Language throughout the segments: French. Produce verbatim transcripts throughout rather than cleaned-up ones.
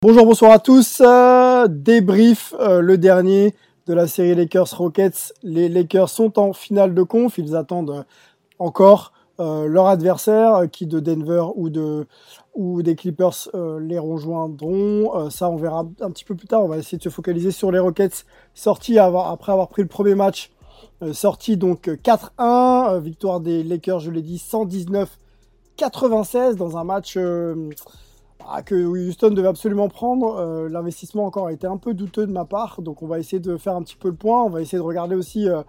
Bonjour, bonsoir à tous. Euh, débrief, euh, le dernier de la série Lakers-Rockets. Les Lakers sont en finale de conf. Ils attendent euh, encore euh, leur adversaire, euh, qui de Denver ou, de, ou des Clippers euh, les rejoindront. Euh, ça, on verra un petit peu plus tard. On va essayer de se focaliser sur les Rockets sortis avoir, après avoir pris le premier match. Euh, sorti donc quatre un. Euh, victoire des Lakers, je l'ai dit, cent dix-neuf à quatre-vingt-seize dans un match... Euh, Ah, que Houston devait absolument prendre. Euh, l'investissement encore a été un peu douteux de ma part, donc on va essayer de faire un petit peu le point. On va essayer de regarder aussi euh,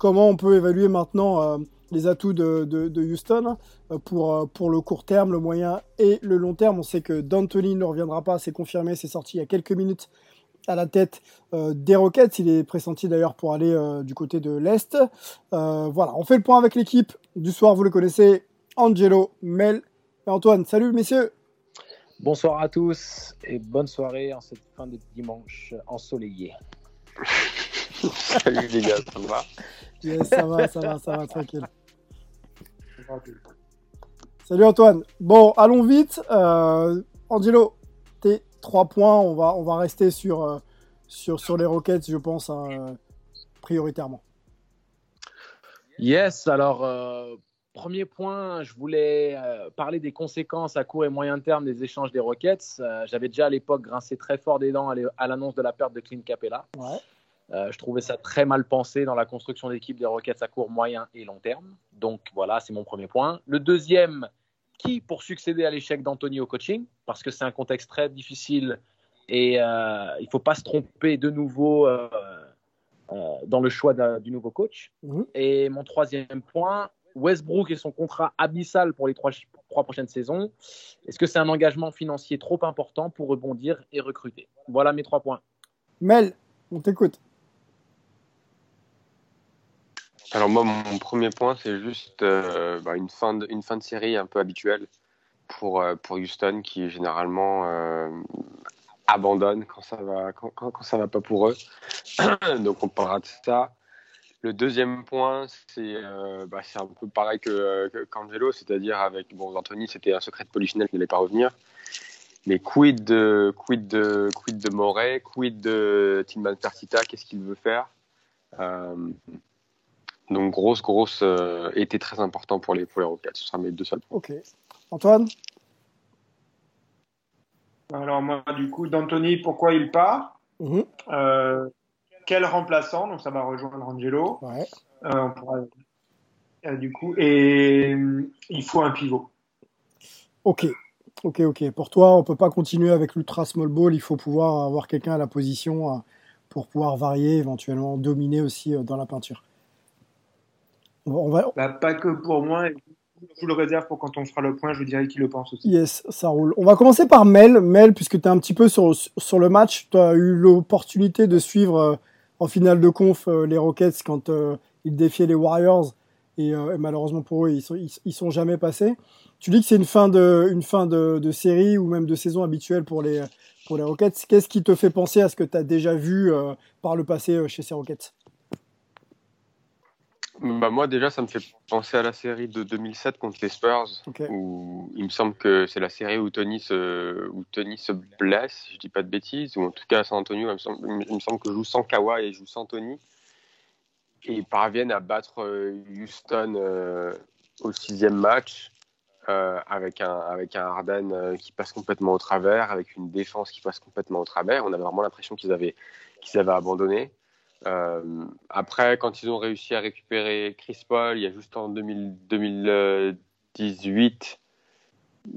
comment on peut évaluer maintenant euh, les atouts de, de, de Houston euh, pour, euh, pour le court terme, le moyen et le long terme. On sait que D'Antoni ne reviendra pas, c'est confirmé, c'est sorti il y a quelques minutes à la tête euh, des Rockets. Il est pressenti d'ailleurs pour aller euh, du côté de l'Est. Euh, voilà, on fait le point avec l'équipe du soir, vous le connaissez, Angelo, Mel et Antoine. Salut messieurs! Bonsoir à tous et bonne soirée en cette fin de dimanche ensoleillé. Salut les gars, ça va ? Yes, ça va, ça va, ça va, tranquille. Salut Antoine. Bon, allons vite. Euh, Angelo, tes trois points, on va, on va rester sur, euh, sur, sur les Rockets, je pense, hein, prioritairement. Yes, alors... Euh... Premier point, je voulais euh, parler des conséquences à court et moyen terme des échanges des Rockets. Euh, j'avais déjà à l'époque grincé très fort des dents à l'annonce de la perte de Clint Capela. Ouais. Euh, je trouvais ça très mal pensé dans la construction d'équipe des Rockets à court, moyen et long terme. Donc voilà, c'est mon premier point. Le deuxième, qui pour succéder à l'échec d'Antoni au coaching ? Parce que c'est un contexte très difficile et euh, il ne faut pas se tromper de nouveau euh, euh, dans le choix de, du nouveau coach. Mmh. Et mon troisième point, Westbrook et son contrat abyssal pour les trois, trois prochaines saisons. Est-ce que c'est un engagement financier trop important pour rebondir et recruter ? Voilà mes trois points. Mel, on t'écoute. Alors moi, mon premier point, c'est juste euh, bah, une, fin de, une fin de série un peu habituelle pour, euh, pour Houston qui généralement euh, abandonne quand ça va, quand, quand, quand ça va pas pour eux. Donc on parlera de ça. Le deuxième point, c'est, euh, bah, c'est un peu pareil que, euh, que Angelo, c'est-à-dire avec bon, D'Antoni, c'était un secret de polichinelle qui n'allait pas revenir. Mais quid de, quid de, quid de Moret, quid de Tilman Fertitta, qu'est-ce qu'il veut faire euh, Donc, grosse, grosse, euh, était très important pour les, pour les Rockets. Ce sera mes deux seuls points. Ok. Antoine ? Alors, moi, du coup, D'Antoni, pourquoi il part ? mmh. euh, Quel remplaçant, donc ça va rejoindre Angelo. Ouais. Euh, pourra... euh, du coup, et euh, il faut un pivot. Ok, ok, ok. Pour toi, on peut pas continuer avec l'ultra small ball. Il faut pouvoir avoir quelqu'un à la position euh, pour pouvoir varier, éventuellement dominer aussi euh, dans la peinture. On va... bah, pas que pour moi. Je vous le réserve pour quand on fera le point, je vous dirai qui le pense aussi. Yes, ça roule. On va commencer par Mel. Mel, puisque tu es un petit peu sur, sur le match, tu as eu l'opportunité de suivre euh, en finale de conf euh, les Rockets quand euh, ils défiaient les Warriors et, euh, et malheureusement pour eux, ils sont, ils, ils sont jamais passés. Tu dis que c'est une fin de, une fin de, de série ou même de saison habituelle pour les, pour les Rockets. Qu'est-ce qui te fait penser à ce que tu as déjà vu euh, par le passé euh, chez ces Rockets ? Bah moi déjà ça me fait penser à la série de deux mille sept contre les Spurs, okay. Où il me semble que c'est la série où Tony se, où Tony se blesse, je dis pas de bêtises, ou en tout cas à San Antonio, il me semble, il me semble que joue sans Kawhi et joue sans Tony, et ils parviennent à battre Houston euh, au sixième match euh, avec un avec un Harden euh, qui passe complètement au travers, avec une défense qui passe complètement au travers. On avait vraiment l'impression qu'ils avaient qu'ils avaient abandonné. Euh, après, quand ils ont réussi à récupérer Chris Paul, il y a juste en deux mille dix-huit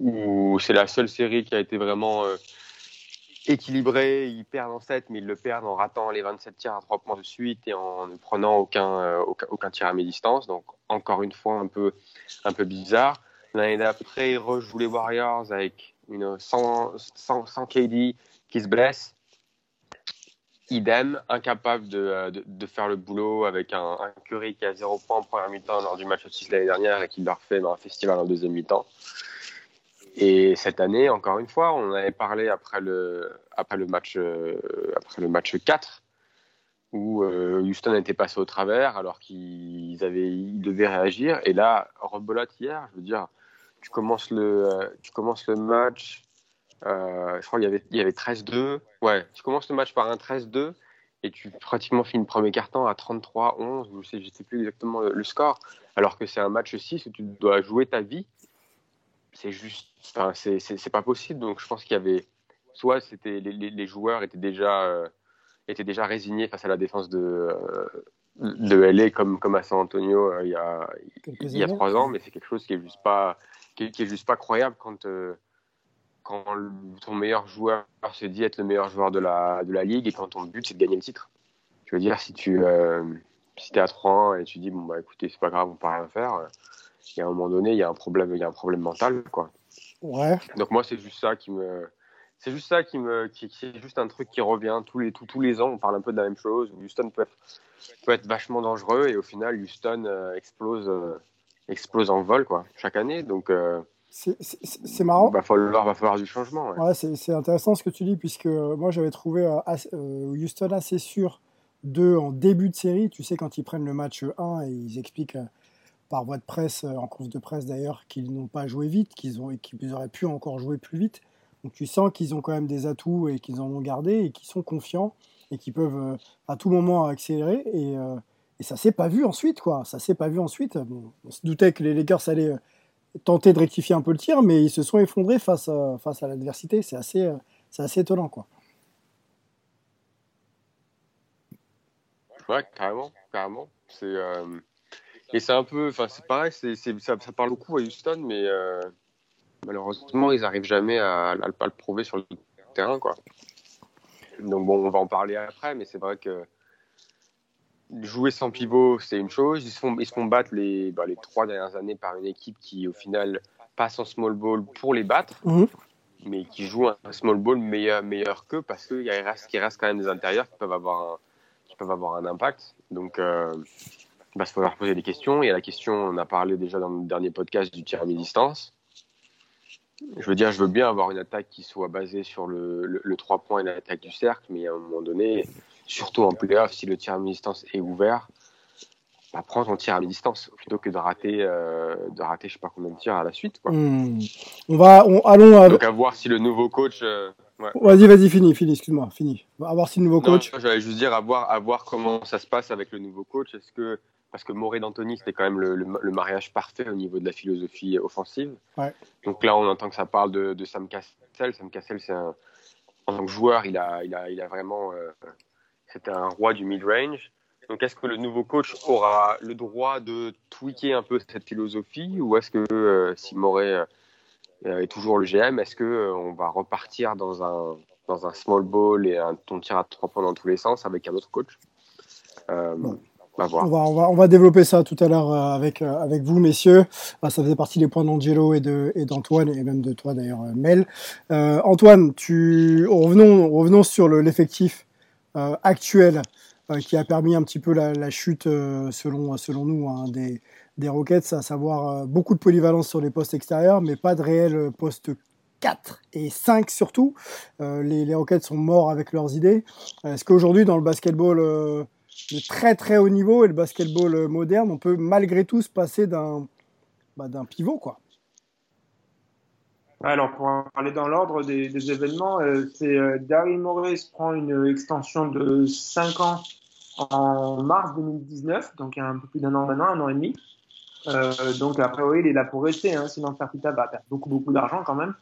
où c'est la seule série qui a été vraiment euh, équilibrée. Ils perdent en sept, mais ils le perdent en ratant les vingt-sept tirs à trois points de suite et en ne prenant aucun, euh, aucun, aucun tir à mi-distance. Donc, encore une fois, un peu, un peu bizarre. L'année d'après, ils rejouent les Warriors avec une sans K D qui se blesse. Idem, incapable de, de, de faire le boulot avec un, un Curry qui a zéro point en première mi-temps lors du match au six l'année dernière et qui l'a refait dans un festival en deuxième mi-temps. Et cette année, encore une fois, on avait parlé après le, après le, match, euh, après le match quatre où euh, Houston était passé au travers alors qu'ils avaient, ils devaient réagir. Et là, rebolote hier, je veux dire, tu commences le, euh, tu commences le match... Euh, je crois qu'il y avait, il y avait treize deux. Ouais, tu commences le match par un treize deux et tu pratiquement finis le premier quart-temps à trente-trois onze. Je ne sais, je sais plus exactement le, le score. Alors que c'est un match six où tu dois jouer ta vie. C'est juste, enfin, c'est, c'est, c'est pas possible. Donc je pense qu'il y avait, soit c'était les, les, les joueurs étaient déjà, euh, étaient déjà résignés face à la défense de, euh, de L A comme, comme à San Antonio euh, il y a, il y a trois ans. Mais c'est quelque chose qui est juste pas, qui, qui est juste pas croyable quand. Euh, Quand ton meilleur joueur se dit être le meilleur joueur de la, de la ligue et quand ton but c'est de gagner le titre. Je veux dire, si tu euh, si t'es à trois un et tu dis, bon bah écoutez, c'est pas grave, on peut rien faire, et à un moment donné, il y a un problème, il y a un problème mental, quoi. Ouais. Donc moi, c'est juste ça qui me. C'est juste ça qui me. Qui, c'est juste un truc qui revient tous les, tous, tous les ans, on parle un peu de la même chose. Houston peut être, peut être vachement dangereux et au final, Houston euh, explose, euh, explose en vol, quoi, chaque année. Donc. Euh, C'est, c'est, c'est marrant. Bah, falloir, va falloir du changement. Ouais. Ouais, c'est, c'est intéressant ce que tu dis, puisque moi j'avais trouvé euh, assez, euh, Houston assez sûr d'eux en début de série. Tu sais, quand ils prennent le match un et ils expliquent euh, par voie de presse, euh, en conf de presse d'ailleurs, qu'ils n'ont pas joué vite, qu'ils, ont, qu'ils auraient pu encore jouer plus vite. Donc tu sens qu'ils ont quand même des atouts et qu'ils en ont gardé et qu'ils sont confiants et qu'ils peuvent euh, à tout moment accélérer. Et, euh, et ça ne s'est pas vu ensuite. Quoi. Ça s'est pas vu ensuite. Bon, on se doutait que les Lakers allaient. Euh, tenter de rectifier un peu le tir, mais ils se sont effondrés face à, face à l'adversité. C'est assez, c'est assez étonnant, quoi. Ouais, carrément, carrément. C'est euh... et c'est un peu, enfin, c'est pareil. C'est, c'est ça, ça parle beaucoup à Houston, mais euh... malheureusement, ils n'arrivent jamais à, à, à le prouver sur le terrain, quoi. Donc bon, on va en parler après, mais c'est vrai que. Jouer sans pivot, c'est une chose. Ils se font, ils se font battre les, bah, les trois dernières années par une équipe qui, au final, passe en small ball pour les battre, mmh. mais qui joue un small ball meilleur, meilleur qu'eux parce qu'il reste, il reste quand même des intérieurs qui peuvent avoir un, qui peuvent avoir un impact. Donc, euh, bah, il faut leur poser des questions. Et à la question, on a parlé déjà dans le dernier podcast du tir à mi-distance. Je veux dire, je veux bien avoir une attaque qui soit basée sur le, le, le trois points et l'attaque du cercle, mais à un moment donné, surtout en play-off, si le tir à mi-distance est ouvert, bah, prends ton tir à mi-distance plutôt que de rater, euh, de rater je sais pas combien de tirs à la suite. Quoi. Mmh. On va, on, allons. À... Donc à voir si le nouveau coach. Euh, ouais. Vas-y, vas-y, finis, finis, excuse-moi, finis. À voir si le nouveau coach. Non, j'allais juste dire à voir, à voir comment ça se passe avec le nouveau coach. Est-ce que parce que Moret d'Antoni, c'était quand même le, le, le mariage parfait au niveau de la philosophie offensive. Ouais. Donc là, on entend que ça parle de, de Sam Cassell. Sam Cassell, c'est un, en tant que joueur, il a, il a, il a vraiment, euh, c'était un roi du mid-range. Donc est-ce que le nouveau coach aura le droit de tweaker un peu cette philosophie, ou est-ce que euh, si Moret euh, est toujours le G M, est-ce que euh, on va repartir dans un, dans un small ball et un ton tir à trois points dans tous les sens avec un autre coach? euh, ouais. On va, on, va, on va développer ça tout à l'heure avec, avec vous, messieurs. Ça faisait partie des points d'Angelo et, de, et d'Antoine, et même de toi d'ailleurs, Mel. Euh, Antoine, tu... revenons, revenons sur le, l'effectif euh, actuel euh, qui a permis un petit peu la, la chute, euh, selon, selon nous, hein, des, des Rockets, à savoir euh, beaucoup de polyvalence sur les postes extérieurs, mais pas de réel poste quatre et cinq surtout. Euh, les, les Rockets sont morts avec leurs idées. Est-ce qu'aujourd'hui, dans le basketball... Euh, de très très haut niveau et le basketball moderne, on peut malgré tout se passer d'un, bah, d'un pivot, quoi. Alors, pour aller dans l'ordre des, des événements, euh, c'est euh, Daryl Morey se prend une extension de cinq ans en mars deux mille dix-neuf, donc il y a un peu plus d'un an maintenant, un an et demi. Euh, donc après, oui, il est là pour rester, hein, sinon Fertitta va perdre beaucoup beaucoup d'argent quand même.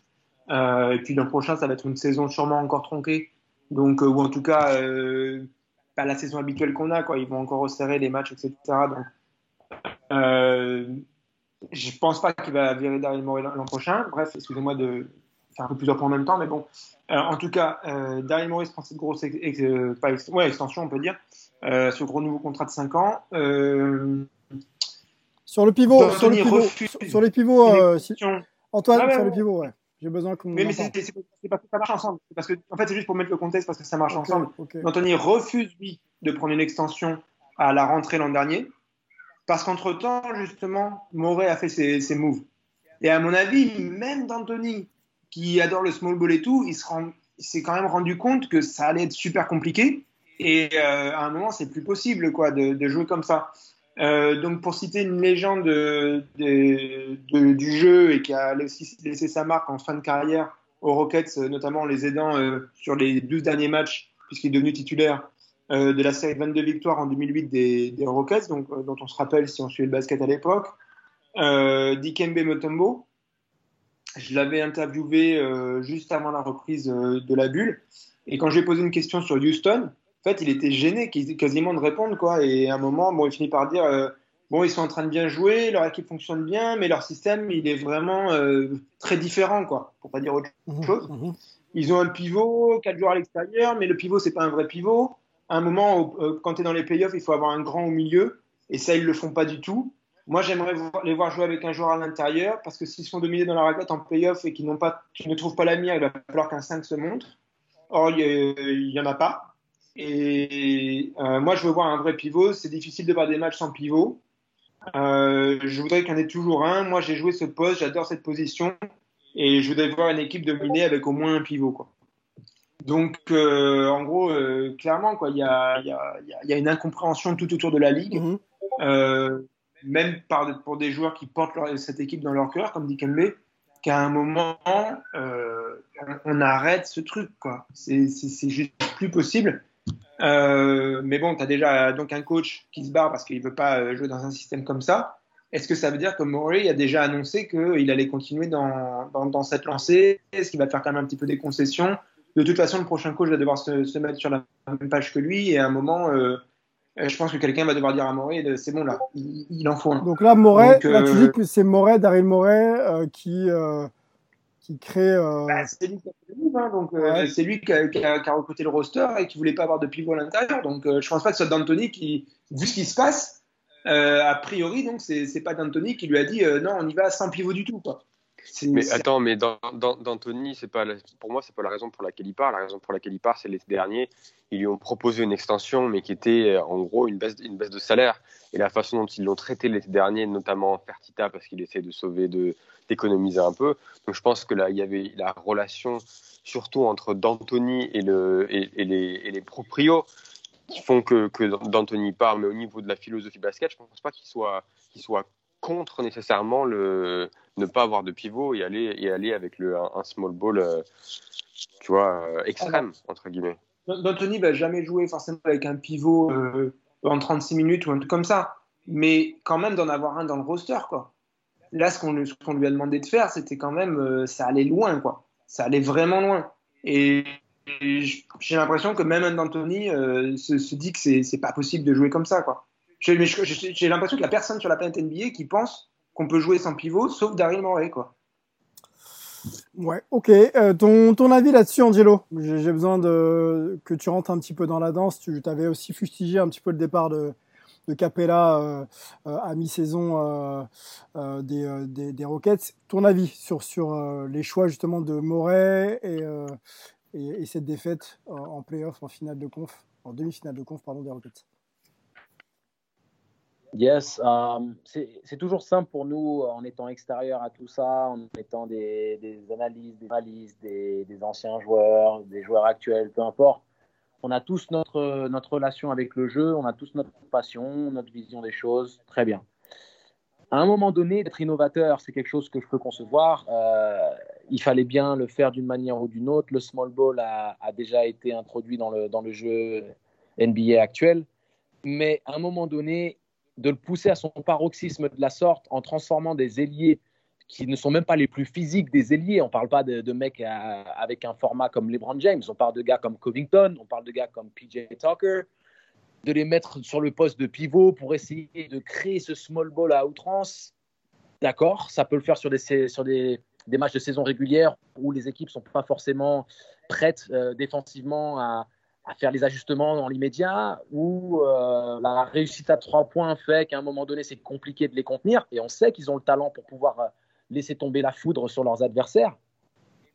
Euh, et puis l'an prochain, ça va être une saison sûrement encore tronquée, donc euh, ou en tout cas... Euh, pas la saison habituelle qu'on a, quoi. Ils vont encore resserrer les matchs, et cetera. Donc, euh, je ne pense pas qu'il va virer Daryl Morey l'an prochain. Bref, excusez-moi de faire un peu plusieurs points en même temps, mais bon. Euh, en tout cas, euh, Daryl Morey se prend cette grosse ex- ex- pas ex- ouais, extension, on peut dire, euh, sur gros nouveau contrat de cinq ans. Euh, sur le pivot, sur le pivot, sur les pivots, euh, si... Antoine, ah, sur ouais, le pivot, ouais. J'ai besoin qu'on mais mais c'est, c'est, c'est, c'est parce que ça marche ensemble. C'est parce que, en fait, c'est juste pour mettre le contexte parce que ça marche okay, ensemble. Okay. D'Antoni refuse, lui, de prendre une extension à la rentrée l'an dernier parce qu'entre-temps, justement, Moret a fait ses, ses moves. Et à mon avis, même D'Antoni, qui adore le small ball et tout, il, se rend, il s'est quand même rendu compte que ça allait être super compliqué. Et euh, à un moment, c'est plus possible quoi, de, de jouer comme ça. Euh, donc pour citer une légende de, de, de, du jeu et qui a laissé, laissé sa marque en fin de carrière aux Rockets, notamment en les aidant euh, sur les douze derniers matchs puisqu'il est devenu titulaire euh, de la série vingt-deux victoires en deux mille huit des, des Rockets, donc, euh, dont on se rappelle si on suivait le basket à l'époque, euh, Dikembe Mutombo. Je l'avais interviewé euh, juste avant la reprise euh, de la bulle et quand je lui ai posé une question sur Houston, en fait, il était gêné quasiment de répondre, quoi. Et à un moment, bon, il finit par dire euh, bon, ils sont en train de bien jouer, leur équipe fonctionne bien, mais leur système, il est vraiment euh, très différent, quoi, pour pas dire autre chose. Mmh, mmh. Ils ont un pivot, quatre joueurs à l'extérieur, mais le pivot, c'est pas un vrai pivot. À un moment, euh, quand tu es dans les playoffs, il faut avoir un grand au milieu, et ça, ils le font pas du tout. Moi, j'aimerais les voir jouer avec un joueur à l'intérieur, parce que s'ils sont dominés dans la raquette en playoffs et qu'ils n'ont pas, qu'ils ne trouvent pas la mire, il va falloir qu'un cinq se montre. Or, il y en a pas. Et euh, moi, je veux voir un vrai pivot. C'est difficile de faire des matchs sans pivot. Euh, je voudrais qu'il y en ait toujours un. Moi, j'ai joué ce poste, j'adore cette position. Et je voudrais voir une équipe dominée avec au moins un pivot, quoi. Donc, euh, en gros, euh, clairement, quoi, il y a, y a, y a une incompréhension tout autour de la Ligue. Mm-hmm. Euh, même par, pour des joueurs qui portent leur, cette équipe dans leur cœur, comme Dikembe, qu'à un moment, euh, on arrête ce truc, quoi. C'est, c'est, c'est juste plus possible. Euh, mais bon, tu as déjà donc un coach qui se barre parce qu'il ne veut pas jouer dans un système comme ça. Est-ce que ça veut dire que Morey a déjà annoncé qu'il allait continuer dans, dans, dans cette lancée? Est-ce qu'il va faire quand même un petit peu des concessions? De toute façon, le prochain coach va devoir se, se mettre sur la même page que lui et à un moment, euh, je pense que quelqu'un va devoir dire à Morey, c'est bon là, il, il en faut un. Donc là, Morey, donc, là euh, tu dis que c'est Morey, Daryl Morey euh, qui... Euh... Qui crée, euh... bah, c'est lui qui a fait le move, hein, donc, ouais. euh, c'est lui qui a, qui, a, qui a recruté le roster et qui voulait pas avoir de pivot à l'intérieur. Donc, euh, je pense pas que ce soit D'Antoni qui, vu ce qui se passe, euh, a priori, donc c'est, c'est pas D'Antoni qui lui a dit euh, non, on y va sans pivot du tout, quoi. C'est, mais c'est... attends, mais dans, dans, D'Antoni, c'est pas la, pour moi, c'est pas la raison pour laquelle il part. La raison pour laquelle il part, c'est l'été dernier, ils lui ont proposé une extension, mais qui était en gros une baisse, une baisse de salaire. Et la façon dont ils l'ont traité l'été dernier, notamment Fertitta, parce qu'il essaie de sauver, de, d'économiser un peu. Donc je pense que là, il y avait la relation, surtout entre D'Antoni et, le, et, et, les, et les proprios, qui font que, que D'Antoni part. Mais au niveau de la philosophie basket, je ne pense pas qu'il soit, qu'il soit contre nécessairement le, ne pas avoir de pivot et aller, et aller avec le, un, un small ball euh, tu vois, euh, extrême, entre guillemets. D'Antoni va jamais jouer forcément avec un pivot euh, en trente-six minutes ou un truc comme ça, mais quand même d'en avoir un dans le roster, quoi. Là, ce qu'on, ce qu'on lui a demandé de faire, c'était quand même, euh, ça allait loin, quoi. Ça allait vraiment loin. Et, et j'ai l'impression que même D'Antoni euh, se, se dit que c'est, c'est pas possible de jouer comme ça, quoi. J'ai, mais j'ai, j'ai l'impression qu'il y a personne sur la planète N B A qui pense qu'on peut jouer sans pivot, sauf Daryl Morey, quoi. Ouais, ok. Euh, ton, ton avis là-dessus, Angelo, j'ai, j'ai besoin de, que tu rentres un petit peu dans la danse. Tu avais aussi fustigé un petit peu le départ de, de Capela euh, euh, à mi-saison euh, euh, des, euh, des, des Rockets. Ton avis sur, sur euh, les choix justement de Morey et, euh, et, et cette défaite euh, en play-off, en finale de conf, en demi-finale de conf pardon, des Rockets. Yes, um, c'est, c'est toujours simple pour nous en étant extérieur à tout ça, en étant des, des analyses, des, analyses des, des anciens joueurs, des joueurs actuels, peu importe. On a tous notre, notre relation avec le jeu, on a tous notre passion, notre vision des choses, très bien. À un moment donné, d'être innovateur, c'est quelque chose que je peux concevoir. Euh, il fallait bien le faire d'une manière ou d'une autre. Le small ball a, a déjà été introduit dans le, dans le jeu N B A actuel, mais à un moment donné, de le pousser à son paroxysme de la sorte en transformant des ailiers qui ne sont même pas les plus physiques des ailiers. On ne parle pas de, de mecs à, avec un format comme LeBron James. On parle de gars comme Covington, on parle de gars comme P J Tucker. de les mettre sur le poste de pivot pour essayer de créer ce small ball à outrance. D'accord, ça peut le faire sur des, sur des, des matchs de saison régulière où les équipes ne sont pas forcément prêtes euh, défensivement à, à faire les ajustements dans l'immédiat, où euh, la réussite à trois points fait qu'à un moment donné, c'est compliqué de les contenir. Et on sait qu'ils ont le talent pour pouvoir laisser tomber la foudre sur leurs adversaires.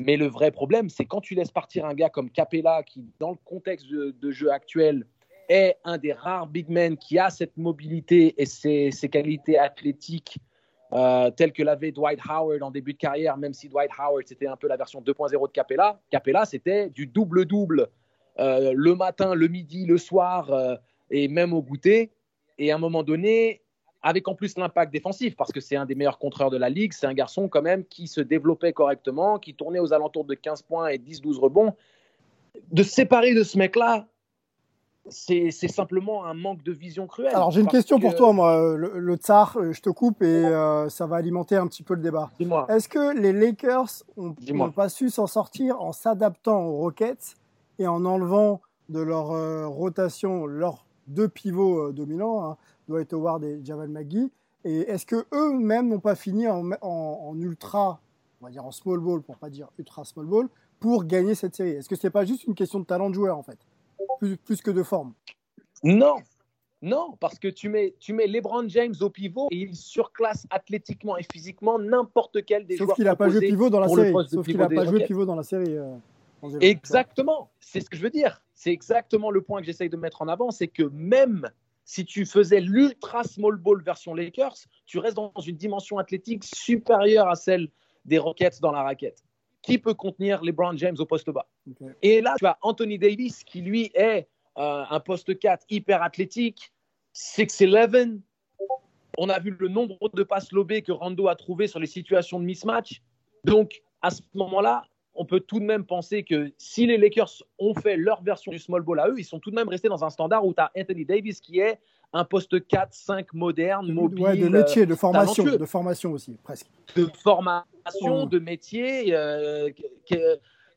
Mais le vrai problème, c'est quand tu laisses partir un gars comme Capela, qui, dans le contexte de, de jeu actuel, est un des rares big men qui a cette mobilité et ces, ces qualités athlétiques euh, telles que l'avait Dwight Howard en début de carrière, même si Dwight Howard, c'était un peu la version deux point zéro de Capela. Capela, c'était du double-double euh, le matin, le midi, le soir euh, et même au goûter. Et à un moment donné, avec en plus l'impact défensif, parce que c'est un des meilleurs contreurs de la ligue, c'est un garçon quand même qui se développait correctement, qui tournait aux alentours de quinze points et dix douze rebonds. De se séparer de ce mec-là, c'est, c'est simplement un manque de vision cruelle. Alors j'ai une question que... pour toi, moi, le, le tsar, je te coupe et euh, ça va alimenter un petit peu le débat. Dis-moi. Est-ce que les Lakers n'ont pas su s'en sortir en s'adaptant aux Rockets et en enlevant de leur euh, rotation leurs deux pivots euh, dominants, hein, Dwight Howard et Jamal McGee, et est-ce que eux-mêmes n'ont pas fini en, en, en ultra, on va dire en small ball pour pas dire ultra small ball, pour gagner cette série? Est-ce que c'est pas juste une question de talent de joueur en fait, plus, plus que de forme? Non, non, parce que tu mets tu mets LeBron James au pivot et il surclasse athlétiquement et physiquement n'importe quel des sauf joueurs. Sauf qu'il n'a pas joué pivot dans la série. Sauf qu'il n'a pas joué pivot dans la série. Euh, dans exactement, c'est ce que je veux dire. C'est exactement le point que j'essaye de mettre en avant, c'est que même si tu faisais l'ultra small ball version Lakers, tu restes dans une dimension athlétique supérieure à celle des Rockets dans la raquette. Qui peut contenir LeBron James au poste bas? Okay. Et là, tu as Anthony Davis qui, lui, est euh, un poste quatre hyper athlétique, six eleven. On a vu le nombre de passes lobées que Rondo a trouvé sur les situations de mismatch. Donc, à ce moment-là, on peut tout de même penser que si les Lakers ont fait leur version du small ball à eux, ils sont tout de même restés dans un standard où tu as Anthony Davis qui est un poste quatre cinq moderne, mobile. Ouais, de métier, de formation, de formation aussi, presque. De formation, de métier, euh,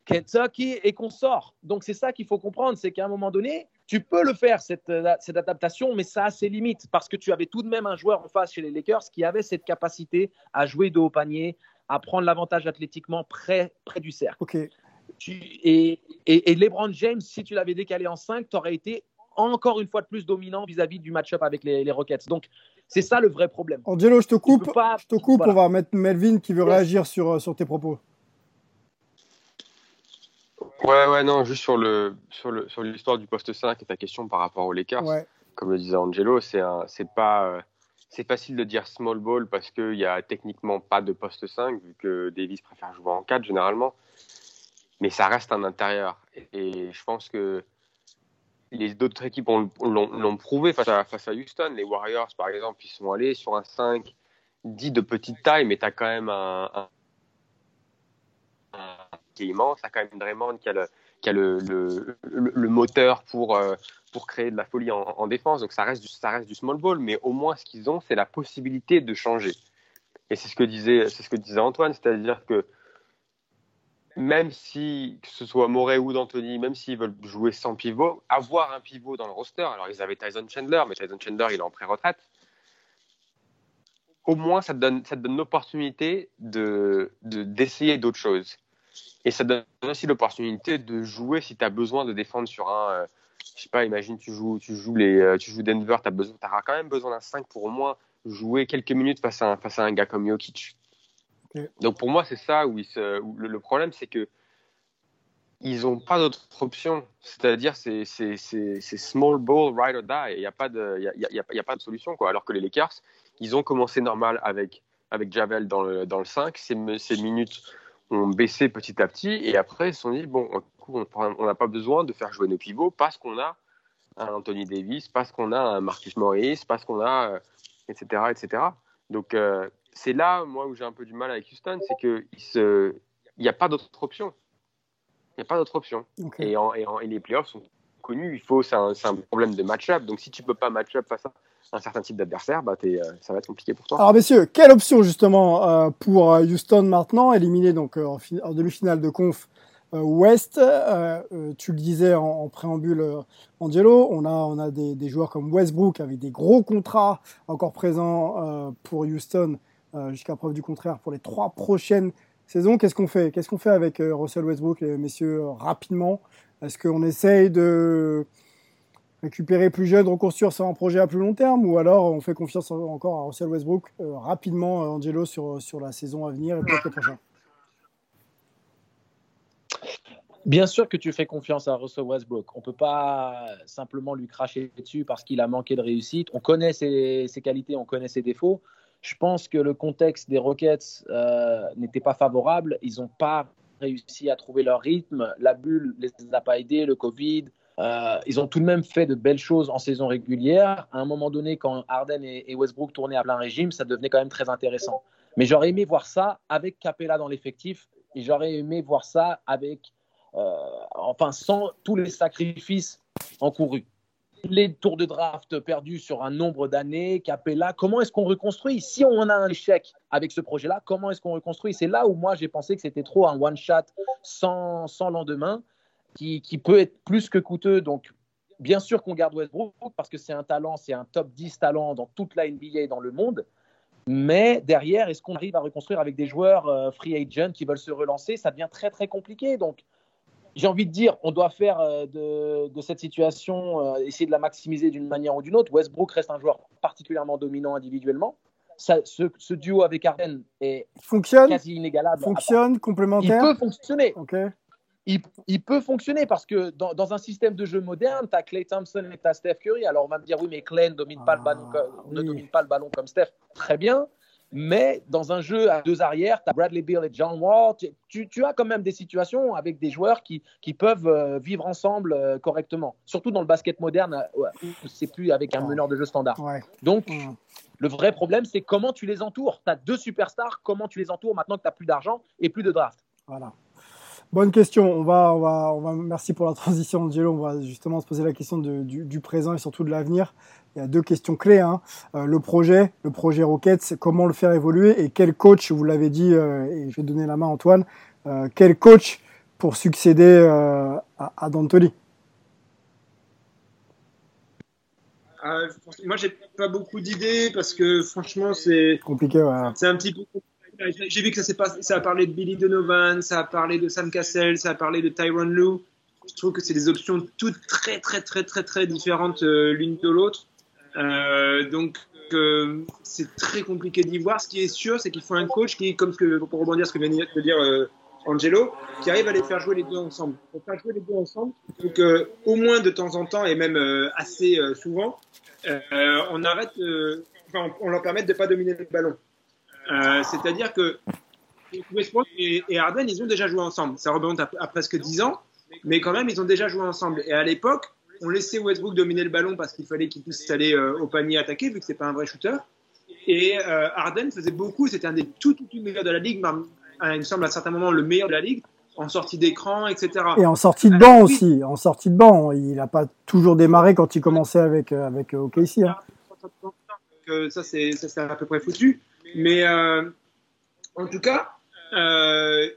Kentucky et consort. Donc c'est ça qu'il faut comprendre, c'est qu'à un moment donné, tu peux le faire, cette, cette adaptation, mais ça a ses limites parce que tu avais tout de même un joueur en face chez les Lakers qui avait cette capacité à jouer de haut panier, à prendre l'avantage athlétiquement près, près du cercle. Okay. Tu, et, et, et LeBron James, si tu l'avais décalé en cinq, tu aurais été encore une fois de plus dominant vis-à-vis du match-up avec les, les Rockets. Donc, c'est ça le vrai problème. Angelo, je te coupe, pas, je te coupe voilà. On va mettre Melvin qui veut ouais. réagir sur, sur tes propos. Ouais, ouais, non, juste sur, le, sur, le, sur l'histoire du poste cinq et ta question par rapport aux Lakers. Ouais. Comme le disait Angelo, c'est, un, c'est pas... Euh, c'est facile de dire small ball parce qu'il n'y a techniquement pas de poste cinq, vu que Davis préfère jouer en quatre généralement. Mais ça reste un intérieur. Et, et je pense que les autres équipes ont, l'ont, l'ont prouvé face à, face à Houston. Les Warriors, par exemple, ils sont allés sur un cinq dix de petite taille, mais tu as quand même un, un, un qui est immense. Tu as quand même Draymond qui a le, qui a le, le, le, le moteur pour... Euh, pour créer de la folie en, en défense, donc ça reste, du, ça reste du small ball, mais au moins ce qu'ils ont, c'est la possibilité de changer. Et c'est ce que disait, c'est ce que disait Antoine, c'est-à-dire que même si, que ce soit Moret ou D'Antoni, même s'ils veulent jouer sans pivot, avoir un pivot dans le roster, alors ils avaient Tyson Chandler, mais Tyson Chandler, il est en pré-retraite, au moins ça te donne, ça te donne l'opportunité de, de, d'essayer d'autres choses. Et ça te donne aussi l'opportunité de jouer si tu as besoin de défendre sur un... Euh, je sais pas, imagine tu joues, tu joues, les, tu joues Denver, tu auras quand même besoin d'un cinq pour au moins jouer quelques minutes face à un, face à un gars comme Jokic. Okay. Donc pour moi, c'est ça où, ils se, où le, le problème, c'est qu'ils n'ont pas d'autre option. C'est-à-dire, c'est, c'est, c'est, c'est small ball, ride or die. Il n'y a, y a, y a, y a pas de solution, quoi. Alors que les Lakers, ils ont commencé normal avec, avec Javel dans le, dans le cinq. Ces, ces minutes ont baissé petit à petit et après, ils se sont dit, bon, on n'a pas besoin de faire jouer nos pivots parce qu'on a un Anthony Davis, parce qu'on a un Marcus Morris, parce qu'on a, et cetera, et cetera. Donc, euh, c'est là, moi, où j'ai un peu du mal avec Houston, c'est qu'il se... n'y a pas d'autre option. Il n'y a pas d'autre option. Okay. Et, en, et, en, et les playoffs sont connus. Il faut, c'est, un, c'est un problème de match-up. Donc, si tu ne peux pas match-up face à un certain type d'adversaire, bah, t'es, ça va être compliqué pour toi. Alors, messieurs, quelle option, justement, euh, pour Houston maintenant, éliminé donc, euh, en, fi- en demi-finale de conf Ouest, euh, euh, tu le disais en, en préambule, euh, Angelo, on a, on a des, des joueurs comme Westbrook avec des gros contrats encore présents euh, pour Houston, euh, jusqu'à preuve du contraire, pour les trois prochaines saisons. Qu'est-ce qu'on fait Qu'est-ce qu'on fait avec euh, Russell Westbrook, les messieurs, euh, rapidement? Est-ce qu'on essaye de récupérer plus jeune, reconstruire sur un projet à plus long terme, ou alors on fait confiance encore à Russell Westbrook euh, rapidement, euh, Angelo, sur, sur la saison à venir et peut-être le prochain? Bien sûr que tu fais confiance à Russell Westbrook. On ne peut pas simplement lui cracher dessus parce qu'il a manqué de réussite. On connaît ses, ses qualités, on connaît ses défauts. Je pense que le contexte des Rockets euh, n'était pas favorable. Ils n'ont pas réussi à trouver leur rythme. La bulle ne les a pas aidés, le Covid. Euh, ils ont tout de même fait de belles choses en saison régulière. À un moment donné, quand Harden et, et Westbrook tournaient à plein régime, ça devenait quand même très intéressant. Mais j'aurais aimé voir ça avec Capela dans l'effectif et j'aurais aimé voir ça avec... Euh, enfin, sans tous les sacrifices encourus. Les tours de draft perdus sur un nombre d'années, Capela, comment est-ce qu'on reconstruit? Si on a un échec avec ce projet-là, comment est-ce qu'on reconstruit? C'est là où moi, j'ai pensé que c'était trop un one-shot sans, sans lendemain qui, qui peut être plus que coûteux. Donc, bien sûr qu'on garde Westbrook parce que c'est un talent, c'est un top dix talent dans toute la N B A et dans le monde. Mais derrière, est-ce qu'on arrive à reconstruire avec des joueurs euh, free agent qui veulent se relancer? Ça devient très, très compliqué. Donc, j'ai envie de dire, on doit faire de, de cette situation, euh, essayer de la maximiser d'une manière ou d'une autre. Westbrook reste un joueur particulièrement dominant individuellement. Ça, ce, ce duo avec Harden est fonctionne, quasi inégalable. Fonctionne, complémentaire. Il peut fonctionner. Okay. Il, il peut fonctionner parce que dans, dans un système de jeu moderne, tu as Klay Thompson et tu as Steph Curry. Alors on va me dire, oui, mais Klay ne domine, ah, pas le ballon, oui. ne domine pas le ballon comme Steph. Très bien. Mais dans un jeu à deux arrières, tu as Bradley Beal et John Wall. Tu, tu, tu as quand même des situations avec des joueurs qui, qui peuvent vivre ensemble correctement. Surtout dans le basket moderne, où c'est plus avec un meneur de jeu standard. Ouais. Donc, mmh. le vrai problème, c'est comment tu les entoures. Tu as deux superstars, comment tu les entoures maintenant que tu n'as plus d'argent et plus de draft? Voilà. Bonne question. On va, on va, on va, merci pour la transition, Angelo. On va justement se poser la question de, du, du présent et surtout de l'avenir. Il y a deux questions clés. Hein. Euh, le projet, le projet Rockets, comment le faire évoluer et quel coach, vous l'avez dit, euh, et je vais donner la main à Antoine, euh, quel coach pour succéder euh, à, à D'Antoni? euh, Moi, j'ai pas beaucoup d'idées parce que franchement, c'est compliqué. Ouais. C'est un petit peu compliqué. J'ai vu que ça, s'est pas, ça a parlé de Billy Donovan, ça a parlé de Sam Cassell, ça a parlé de Tyronn Lue. Je trouve que c'est des options toutes très, très, très, très, très différentes euh, l'une de l'autre. Euh, donc, euh, c'est très compliqué d'y voir. Ce qui est sûr, c'est qu'il faut un coach qui, comme ce que, pour rebondir sur ce que vient de dire euh, Angelo, qui arrive à les faire jouer les deux ensemble. Pour faire jouer les deux ensemble, il faut qu'au moins de temps en temps, et même euh, assez euh, souvent, euh, on, arrête, euh, enfin, on, on leur permette de ne pas dominer le ballon. Euh, c'est-à-dire que Westbrook et, et Harden, ils ont déjà joué ensemble. Ça remonte à, à presque dix ans, mais quand même, ils ont déjà joué ensemble. Et à l'époque, on laissait Westbrook dominer le ballon parce qu'il fallait qu'il puisse aller euh, au panier attaquer, vu que c'est pas un vrai shooter. Et euh, Harden faisait beaucoup. C'était un des tout, tout, tout meilleurs de la ligue. Il me semble à certains moments le meilleur de la ligue en sortie d'écran, et cetera. Et en sortie de banc aussi. En sortie de banc, il n'a pas toujours démarré quand il commençait avec avec O K C. Hein. Donc, ça, c'est, ça c'est à peu près foutu. Mais euh, en tout cas, euh,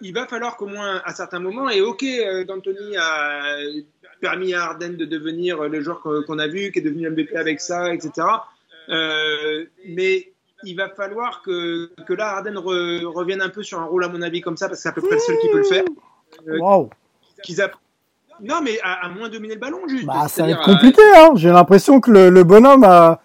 il va falloir qu'au moins à certains moments, et ok, euh, D'Antoni a permis à Harden de devenir le joueur qu'on, qu'on a vu, qui est devenu M V P avec ça, et cetera. Euh, mais il va falloir que, que là, Harden re, revienne un peu sur un rôle, à mon avis, comme ça, parce que c'est à peu près le seul qui peut le faire. Euh, wow. Qu'ils a... Non, mais à, à moins dominer le ballon, juste. Bah, ça va être compliqué, à... hein. J'ai l'impression que le, le bonhomme a...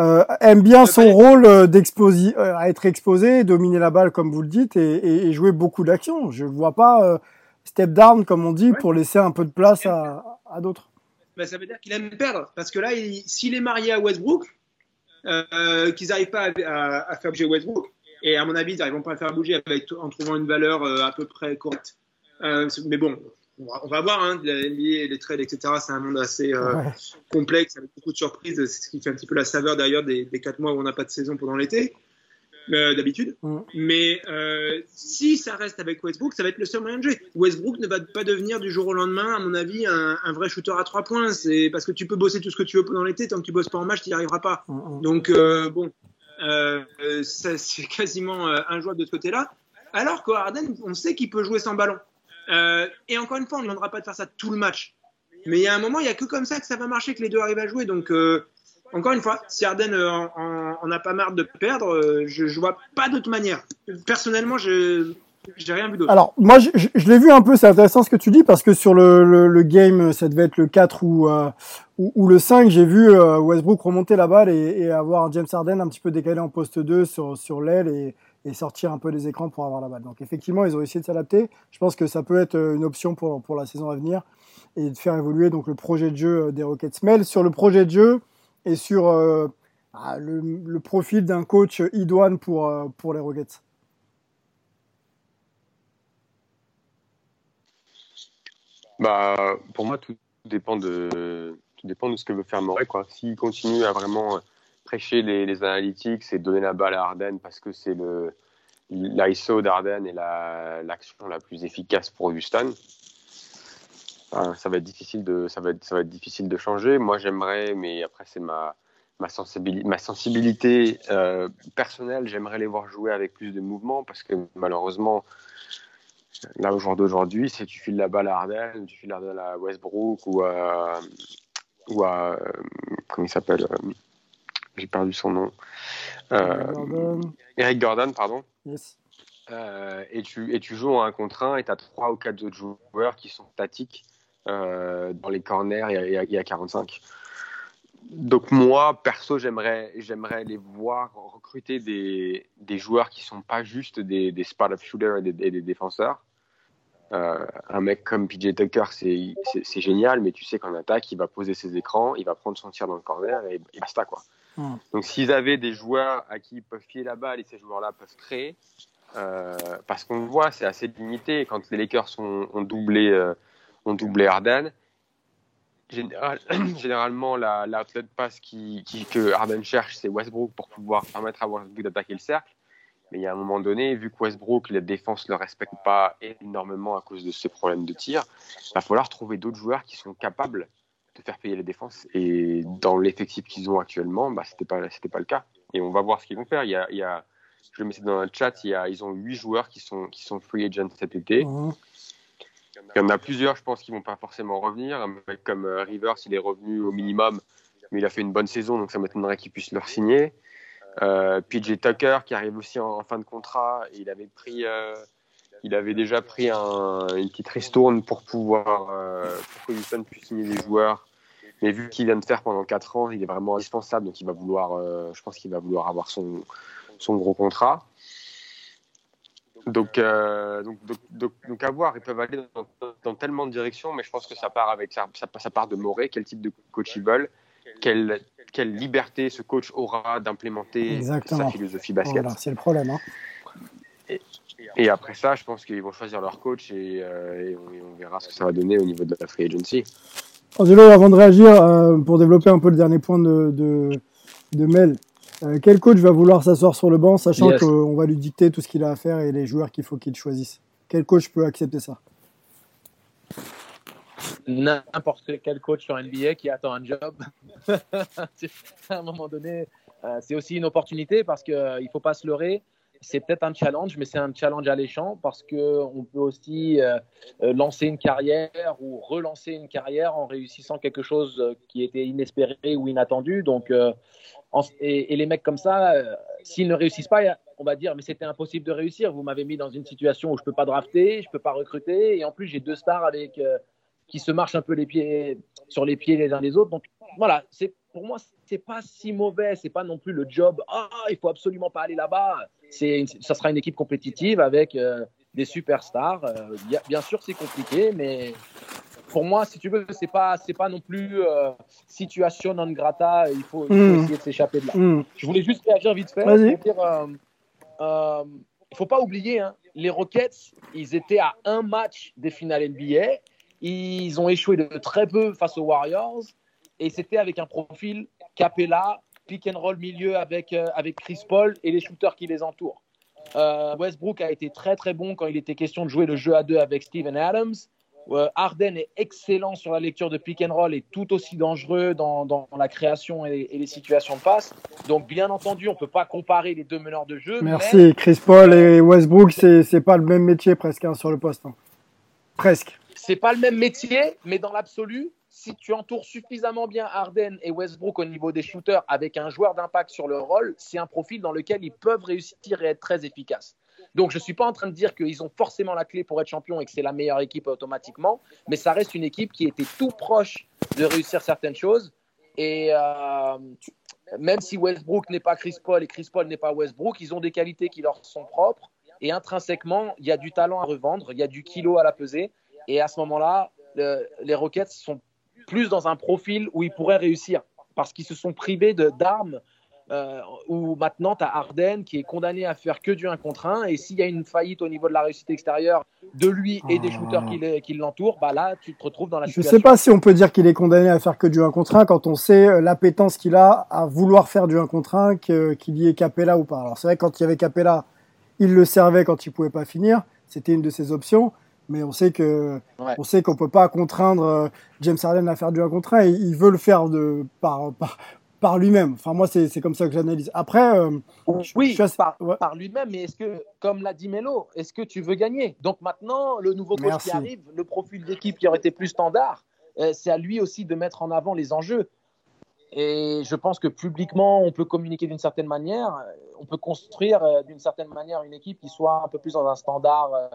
Euh, aime bien son rôle d'exposer, euh, à être exposé, dominer la balle comme vous le dites et, et, et jouer beaucoup d'actions. Je ne vois pas euh, step down comme on dit, ouais, pour laisser un peu de place à, à d'autres. Ben, ça veut dire qu'il aime perdre parce que là, il, s'il est marié à Westbrook, euh, qu'ils n'arrivent pas à, à, à faire bouger Westbrook, et à mon avis, ils n'arriveront pas à faire bouger avec, en trouvant une valeur euh, à peu près correcte. Euh, mais bon, on va voir, hein, la N B A, les trades, et cetera. C'est un monde assez euh, ouais. complexe, avec beaucoup de surprises. C'est ce qui fait un petit peu la saveur d'ailleurs des, des quatre mois où on n'a pas de saison pendant l'été, euh, d'habitude. Ouais. Mais euh, si ça reste avec Westbrook, ça va être le seul moyen de jouer. Westbrook ne va pas devenir du jour au lendemain, à mon avis, un, un vrai shooter à trois points. C'est parce que tu peux bosser tout ce que tu veux pendant l'été, tant que tu bosses pas en match, tu n'y arriveras pas. Ouais. Donc euh, bon, euh, ça, c'est quasiment euh, injouable de ce côté-là. Alors que Harden, on sait qu'il peut jouer sans ballon. Euh, et encore une fois, on ne demandera pas de faire ça tout le match. Mais il y a un moment, il n'y a que comme ça que ça va marcher, que les deux arrivent à jouer. Donc, euh, encore une fois, si Harden n'en a pas marre de perdre, euh, je ne vois pas d'autre manière. Personnellement, je n'ai rien vu d'autre. Alors, moi, je, je, je l'ai vu un peu, c'est intéressant ce que tu dis, parce que sur le, le, le game, ça devait être le quatre ou, euh, ou, ou le cinq, j'ai vu euh, Westbrook remonter la balle et, et avoir James Harden un petit peu décalé en poste deux sur, sur l'aile et... et sortir un peu des écrans pour avoir la balle. Donc effectivement, ils ont essayé de s'adapter. Je pense que ça peut être une option pour, pour la saison à venir et de faire évoluer donc, le projet de jeu des Rockets. Mel, sur le projet de jeu et sur euh, le, le profil d'un coach idoine pour, pour les Rockets. Bah, pour moi, tout dépend de, tout dépend de ce que veut faire Moret, quoi. S'il continue à vraiment... prêcher les, les analytics, c'est donner la balle à Harden parce que c'est le, l'I S O d'Harden et la, l'action la plus efficace pour Houston. Enfin, ça va être difficile de, ça va être, ça va être difficile de changer. Moi, j'aimerais, mais après, c'est ma, ma sensibilité, ma sensibilité euh, personnelle. J'aimerais les voir jouer avec plus de mouvement parce que malheureusement, là, au jour d'aujourd'hui, si tu files la balle à Harden, tu files la balle à Westbrook ou à, ou à euh, comment il s'appelle euh, j'ai perdu son nom, euh, Gordon. Eric Gordon, pardon. Yes. Euh, et, tu, et tu joues en un contre un et tu as trois ou quatre autres joueurs qui sont statiques euh, dans les corners et, et, à, et à quarante-cinq. Donc moi, perso, j'aimerais, j'aimerais les voir recruter des, des joueurs qui ne sont pas juste des, des spot-up shooters et des, et des défenseurs. Euh, un mec comme P J Tucker, c'est, c'est, c'est génial, mais tu sais qu'en attaque, il va poser ses écrans, il va prendre son tir dans le corner et, et basta, quoi. Mmh. Donc, s'ils avaient des joueurs à qui ils peuvent filer la balle et ces joueurs-là peuvent créer, euh, parce qu'on voit, c'est assez limité. Quand les Lakers ont, ont doublé, euh, ont doublé Harden, général, généralement, la, l'outlet pass qui, qui, que Harden cherche, c'est Westbrook pour pouvoir permettre à Westbrook d'attaquer le cercle. Mais il y a un moment donné, vu que Westbrook, la défense ne le respecte pas énormément à cause de ses problèmes de tir, il va falloir trouver d'autres joueurs qui sont capables de faire payer les défenses. Et dans l'effectif qu'ils ont actuellement, bah, ce n'était pas, c'était pas le cas. Et on va voir ce qu'ils vont faire. Il y a, il y a, je le mettais dans le chat, il y a, ils ont huit joueurs qui sont, qui sont free agents cet été. Mmh. Il y en a plusieurs, je pense, qui ne vont pas forcément revenir. Un mec comme Rivers, il est revenu au minimum, mais il a fait une bonne saison, donc ça m'étonnerait qu'ils puissent le signer. Euh, P J Tucker qui arrive aussi en, en fin de contrat, et il avait pris, euh, il avait déjà pris un, une petite ristourne pour pouvoir euh, pour que Houston puisse signer des joueurs. Mais vu qu'il vient de faire pendant quatre ans, il est vraiment indispensable, donc il va vouloir, euh, je pense qu'il va vouloir avoir son son gros contrat. Donc euh, donc, donc, donc donc à voir, ils peuvent aller dans, dans tellement de directions, mais je pense que ça part avec ça, ça, ça part de Moret, quel type de coach ils veulent, quel Quelle liberté ce coach aura d'implémenter Exactement. sa philosophie basket. Voilà, c'est le problème. Hein. Et, et après ça, je pense qu'ils vont choisir leur coach et, euh, et, on, et on verra ce que ça va donner au niveau de la free agency. Angelo, avant de réagir, euh, pour développer un peu le dernier point de, de, de Mel, euh, quel coach va vouloir s'asseoir sur le banc, sachant yes. qu'on va lui dicter tout ce qu'il a à faire et les joueurs qu'il faut qu'il choisisse? Quel coach peut accepter ça? N'importe quel coach sur N B A qui attend un job, à un moment donné, euh, c'est aussi une opportunité parce qu'il euh, ne faut pas se leurrer. C'est peut-être un challenge, mais c'est un challenge alléchant parce qu'on peut aussi euh, lancer une carrière ou relancer une carrière en réussissant quelque chose qui était inespéré ou inattendu. Donc, euh, en, et, et les mecs comme ça, euh, s'ils ne réussissent pas, on va dire « mais c'était impossible de réussir. Vous m'avez mis dans une situation où je ne peux pas drafter, je ne peux pas recruter et en plus j'ai deux stars avec… Euh, qui se marchent un peu les pieds, sur les pieds les uns les autres. Donc voilà, c'est, pour moi, ce n'est pas si mauvais. Ce n'est pas non plus le job « Ah, il ne faut absolument pas aller là-bas ». Ça sera une équipe compétitive avec euh, des superstars. Euh, bien sûr, c'est compliqué, mais pour moi, si tu veux, ce n'est pas, c'est pas non plus euh, situation non grata. Il faut, il faut mmh. essayer de s'échapper de là. Mmh. Je voulais juste réagir vite fait. Vas-y. Pour dire, euh, euh, il ne faut pas oublier, hein, les Rockets, ils étaient à un match des finales N B A. Ils ont échoué de très peu face aux Warriors et c'était avec un profil Capela, pick and roll milieu avec, euh, avec Chris Paul et les shooters qui les entourent. Euh, Westbrook a été très très bon quand il était question de jouer le jeu à deux avec Steven Adams. Euh, Harden est excellent sur la lecture de pick and roll et tout aussi dangereux dans, dans la création et, et les situations de passe. Donc bien entendu, on ne peut pas comparer les deux meneurs de jeu. Merci, mais... Chris Paul et Westbrook, c'est, c'est pas le même métier presque hein, sur le poste. Hein. Presque. C'est pas le même métier, mais dans l'absolu, si tu entoures suffisamment bien Harden et Westbrook au niveau des shooters avec un joueur d'impact sur leur rôle, c'est un profil dans lequel ils peuvent réussir et être très efficaces. Donc, je ne suis pas en train de dire qu'ils ont forcément la clé pour être champion et que c'est la meilleure équipe automatiquement, mais ça reste une équipe qui était tout proche de réussir certaines choses. Et euh, même si Westbrook n'est pas Chris Paul et Chris Paul n'est pas Westbrook, ils ont des qualités qui leur sont propres. Et intrinsèquement, il y a du talent à revendre, il y a du kilo à la peser. Et à ce moment-là, le, les Rockets sont plus dans un profil où ils pourraient réussir parce qu'ils se sont privés de, d'armes. Euh, où maintenant tu as Harden qui est condamné à faire que du un contre un, et s'il y a une faillite au niveau de la réussite extérieure de lui et des shooters qui, qui l'entourent, bah là tu te retrouves dans la situation. Je sais pas si on peut dire qu'il est condamné à faire que du un contre un quand on sait l'appétence qu'il a à vouloir faire du un contre un, qu'il y ait Capela ou pas. Alors c'est vrai que quand il y avait Capela, il le servait quand il pouvait pas finir, c'était une de ses options, mais on sait que ouais. on sait qu'on peut pas contraindre James Harden à faire du un contre un, et il veut le faire de par par par lui-même. Enfin, moi, c'est, c'est comme ça que j'analyse. Après, euh, je, oui, je assez... par, ouais. par lui-même. Mais est-ce que, comme l'a dit Melo, est-ce que tu veux gagner ? Donc maintenant, le nouveau coach Merci. qui arrive, le profil d'équipe qui aurait été plus standard, euh, c'est à lui aussi de mettre en avant les enjeux. Et je pense que publiquement, on peut communiquer d'une certaine manière. On peut construire euh, d'une certaine manière une équipe qui soit un peu plus dans un standard euh,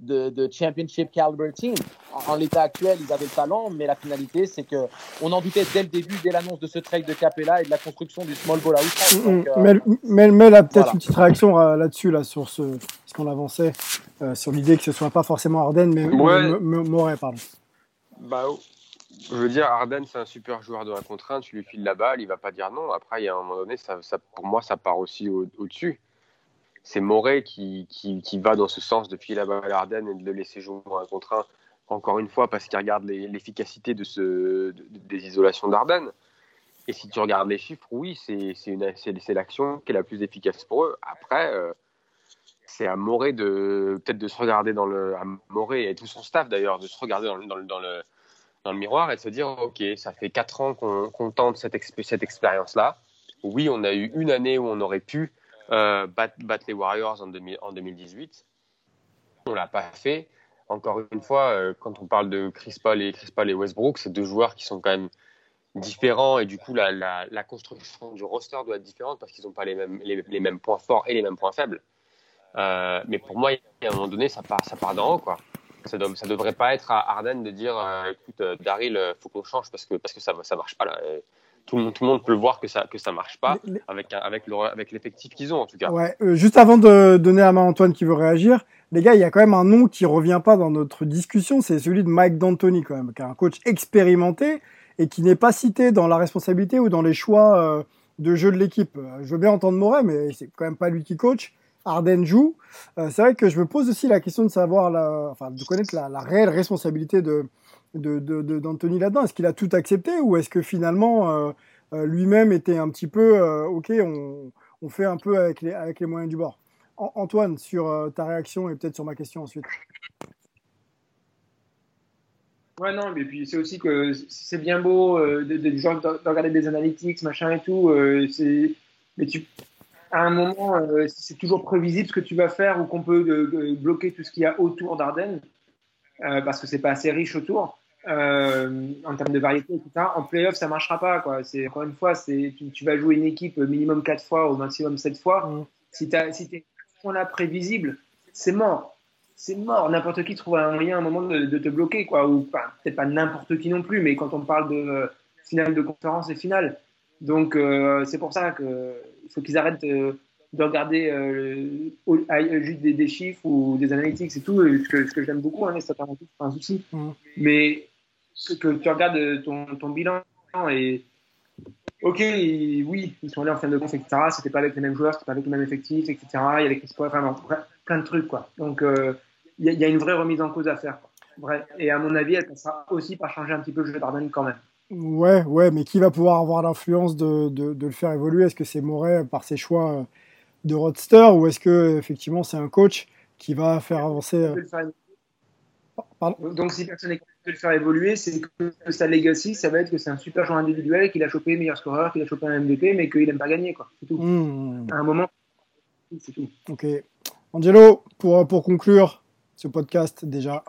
de, de championship caliber team. En, en l'état actuel, ils avaient le talent, mais la finalité, c'est que on en doutait dès le début, dès l'annonce de ce trade de Capela et de la construction du small ball à outrance. Euh, Mel, Mel a peut-être voilà. une petite réaction euh, là-dessus, là, sur ce, ce qu'on avançait, euh, sur l'idée que ce soit pas forcément Harden, mais ouais. m- m- Moret, pardon. Bah, oh. Je veux dire, Harden, c'est un super joueur de un contre un, tu lui files la balle, il va pas dire non. Après, il y a un moment donné, ça, ça, pour moi, ça part aussi au, au-dessus. C'est Moret qui, qui, qui va dans ce sens de filer la balle à Harden et de le laisser jouer un contre un, encore une fois, parce qu'il regarde les, l'efficacité de ce, de, des isolations d'Harden. Et si tu regardes les chiffres, oui, c'est, c'est, une, c'est, c'est l'action qui est la plus efficace pour eux. Après... Euh, c'est à Moret de peut-être de se regarder dans le... À Moret et tout son staff, d'ailleurs, de se regarder dans, dans, dans le... dans le miroir et de se dire « Ok, ça fait quatre ans qu'on, qu'on tente cette, exp- cette expérience-là. Oui, on a eu une année où on aurait pu euh, battre, battre les Warriors en, deux mille, en deux mille dix-huit. On ne l'a pas fait. Encore une fois, euh, quand on parle de Chris Paul et, Chris Paul et Westbrook, c'est deux joueurs qui sont quand même différents et du coup, la, la, la construction du roster doit être différente parce qu'ils n'ont pas les mêmes, les, les mêmes points forts et les mêmes points faibles. Euh, mais pour moi, à un moment donné, ça part, ça part d'en haut, quoi. Ça ne devrait pas être à Harden de dire euh, écoute, euh, Daryl, il faut qu'on change parce que, parce que ça ne marche pas. Là. Tout, le monde, tout le monde peut le voir que ça ne que ça marche pas avec, avec, le, avec l'effectif qu'ils ont, en tout cas. Ouais, euh, juste avant de donner la main à Antoine qui veut réagir, les gars, il y a quand même un nom qui ne revient pas dans notre discussion, c'est celui de Mike D'Antoni, quand même, qui est un coach expérimenté et qui n'est pas cité dans la responsabilité ou dans les choix euh, de jeu de l'équipe. Je veux bien entendre Moret, mais ce n'est quand même pas lui qui coach. Harden joue. Euh, c'est vrai que je me pose aussi la question de savoir, la, enfin, de connaître la, la réelle responsabilité de, de, de, de, d'Anthony là-dedans. Est-ce qu'il a tout accepté ou est-ce que finalement euh, euh, lui-même était un petit peu, euh, ok, on, on fait un peu avec les, avec les moyens du bord. An- Antoine, sur euh, ta réaction et peut-être sur ma question ensuite. Ouais, non, mais puis c'est aussi que c'est bien beau euh, de, de, genre, de, de regarder des analytics, machin et tout. Euh, c'est, mais tu. À un moment, euh, c'est toujours prévisible ce que tu vas faire ou qu'on peut euh, bloquer tout ce qu'il y a autour d'Arden euh, parce que c'est pas assez riche autour euh, en termes de variété, et cetera. En play-off, ça marchera pas, quoi. C'est, encore une fois, c'est, tu, tu vas jouer une équipe minimum quatre fois, au maximum sept fois. Mm. Si t'as, si t'es on a prévisible, c'est mort. C'est mort. N'importe qui trouve un moyen à un moment de, de te bloquer, quoi. Ou bah, peut-être pas n'importe qui non plus, mais quand on parle de euh, finale de conférence et finale. Donc, euh, c'est pour ça que. Il faut qu'ils arrêtent de, de regarder euh, le, juste des, des chiffres ou des analytics et tout, ce que, ce que j'aime beaucoup, hein, ça permet de faire un souci. Mmh. Mais ce que tu regardes ton, ton bilan et ok, et, oui, ils sont allés en fin de conf, et cetera. C'était pas avec les mêmes joueurs, c'était pas avec le même effectif, et cetera. Il y avait vraiment plein de trucs, quoi. Donc, il euh, y, y a une vraie remise en cause à faire, quoi. Bref. Et à mon avis, elle passera aussi par changer un petit peu le jeu d'Arden quand même. Ouais, ouais, mais qui va pouvoir avoir l'influence de, de, de le faire évoluer ? Est-ce que c'est Moret par ses choix de roadster ou est-ce que effectivement c'est un coach qui va faire avancer ? Pardon ? Donc si personne n'est capable de le faire évoluer, c'est que sa legacy, ça va être que c'est un super joueur individuel, qu'il a chopé meilleur scoreur, qu'il a chopé un M V P, mais qu'il n'aime pas gagner, quoi. C'est tout. Mmh. À un moment, c'est tout. Ok. Angelo, pour, pour conclure ce podcast déjà.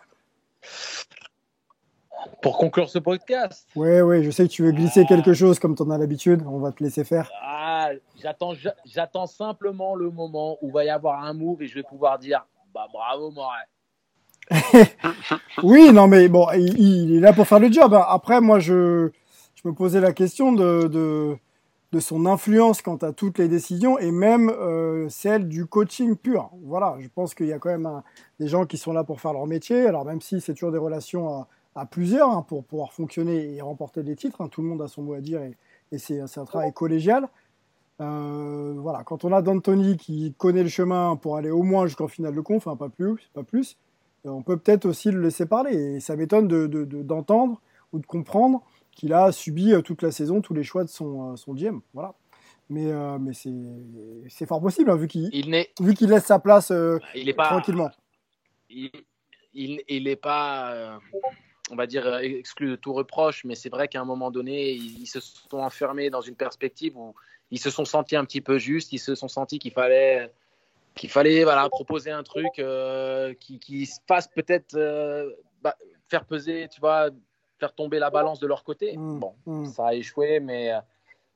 Pour conclure ce podcast. Oui, oui, je sais que tu veux glisser ah. quelque chose comme tu en as l'habitude. On va te laisser faire. Ah, j'attends, j'attends simplement le moment où il va y avoir un move et je vais pouvoir dire bah, bravo, Moret. Oui, non, mais bon, il, il est là pour faire le job. Après, moi, je, je me posais la question de, de, de son influence quant à toutes les décisions et même euh, celle du coaching pur. Voilà, je pense qu'il y a quand même un, des gens qui sont là pour faire leur métier. Alors, même si c'est toujours des relations à, à plusieurs hein, pour pouvoir fonctionner et remporter des titres, hein, tout le monde a son mot à dire et, et c'est, c'est un travail collégial. Euh, voilà, quand on a D'Antoni qui connaît le chemin pour aller au moins jusqu'en finale de conf, hein, pas plus, pas plus. On peut peut-être aussi le laisser parler. Et ça m'étonne de, de, de, d'entendre ou de comprendre qu'il a subi toute la saison tous les choix de son, son G M. Voilà. Mais, euh, mais c'est, c'est fort possible, hein, vu, qu'il, il n'est... vu qu'il laisse sa place euh, il est pas, tranquillement. Il n'est il, il pas, euh, on va dire, exclu de tout reproche, mais c'est vrai qu'à un moment donné, ils, ils se sont enfermés dans une perspective où ils se sont sentis un petit peu justes, ils se sont sentis qu'il fallait... qu'il fallait voilà, proposer un truc euh, qui, qui se fasse peut-être euh, bah, faire peser, tu vois, faire tomber la balance de leur côté. Mmh, bon, mmh. ça a échoué, mais,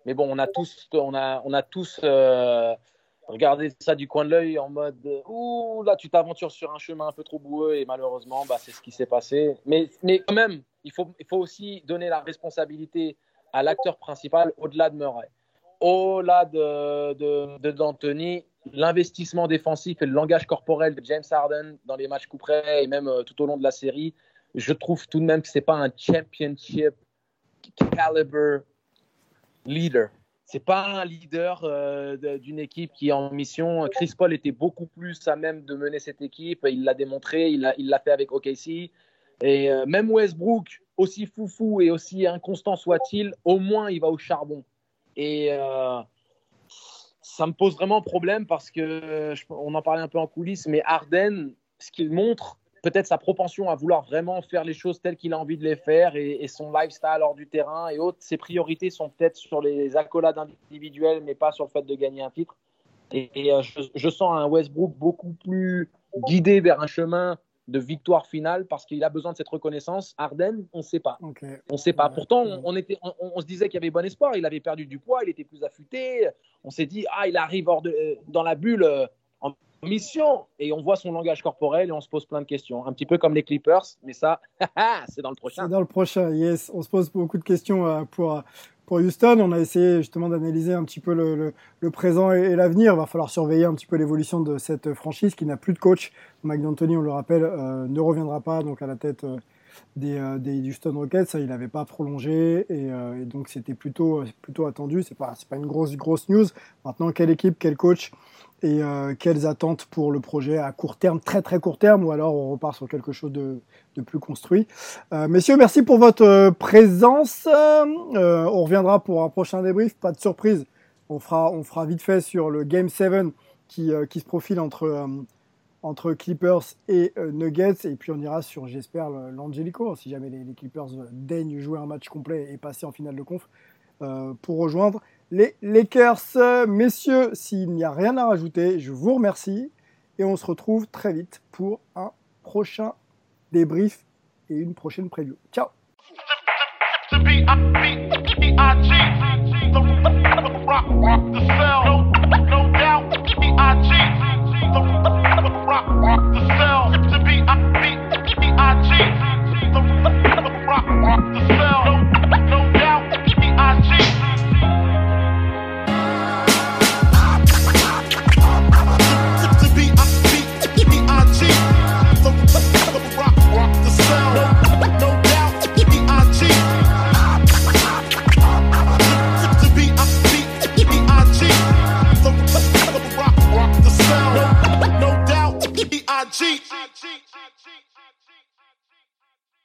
mais bon, on a tous, on a, on a tous euh, regardé ça du coin de l'œil en mode « Ouh, là, tu t'aventures sur un chemin un peu trop boueux » et malheureusement, bah, c'est ce qui s'est passé. Mais, mais quand même, il faut, il faut aussi donner la responsabilité à l'acteur principal au-delà de Murray, au-delà de, de, de D'Antoni. L'investissement défensif et le langage corporel de James Harden dans les matchs coup près et même euh, tout au long de la série, je trouve tout de même que ce n'est pas un championship caliber leader. Ce n'est pas un leader euh, de, d'une équipe qui est en mission. Chris Paul était beaucoup plus à même de mener cette équipe. Il l'a démontré, il l'a, il l'a fait avec O K C. Et euh, même Westbrook, aussi foufou et aussi inconstant soit-il, au moins il va au charbon. Et... Euh, ça me pose vraiment problème parce que je, on en parlait un peu en coulisses, mais Harden, ce qu'il montre, peut-être sa propension à vouloir vraiment faire les choses telles qu'il a envie de les faire et, et son lifestyle hors du terrain et autres, ses priorités sont peut-être sur les accolades individuelles, mais pas sur le fait de gagner un titre. Et, et je, je sens un Westbrook beaucoup plus guidé vers un chemin de victoire finale parce qu'il a besoin de cette reconnaissance. Harden, on ne sait pas. Okay. On ne sait pas. Pourtant, on, on, était, on, on se disait qu'il y avait bon espoir. Il avait perdu du poids, il était plus affûté. On s'est dit, ah, il arrive hors de, dans la bulle euh, en mission. Et on voit son langage corporel et on se pose plein de questions. Un petit peu comme les Clippers, mais ça, c'est dans le prochain. C'est dans le prochain, yes. On se pose beaucoup de questions euh, pour, pour Houston. On a essayé justement d'analyser un petit peu le, le, le présent et, et l'avenir. Il va falloir surveiller un petit peu l'évolution de cette franchise qui n'a plus de coach. Mike D'Antoni, on le rappelle, euh, ne reviendra pas donc, à la tête euh, des, euh, des Houston Rockets. Ça, il n'avait pas prolongé et, euh, et donc c'était plutôt, plutôt attendu. Ce n'est pas, c'est pas une grosse, grosse news. Maintenant, quelle équipe, quel coach et euh, quelles attentes pour le projet à court terme, très très court terme, ou alors on repart sur quelque chose de, de plus construit. Euh, messieurs, merci pour votre présence. Euh, on reviendra pour un prochain débrief, pas de surprise. On fera, on fera vite fait sur le Game sept qui, euh, qui se profile entre... Euh, entre Clippers et Nuggets, et puis on ira sur, j'espère, l'Angelico, si jamais les Clippers daignent jouer un match complet et passer en finale de conf, euh, pour rejoindre les Lakers. Messieurs, s'il n'y a rien à rajouter, je vous remercie, et on se retrouve très vite pour un prochain débrief et une prochaine preview. Ciao. Rock, rock the cell. To be, I be, be, I G. The rock, rock the cell. No, no doubt, be, I G. To be, I be, be, I G. The rock, rock the cell. No, no doubt, be, I G. To be, I be, be, I G. The rock, rock the cell. No doubt. I G.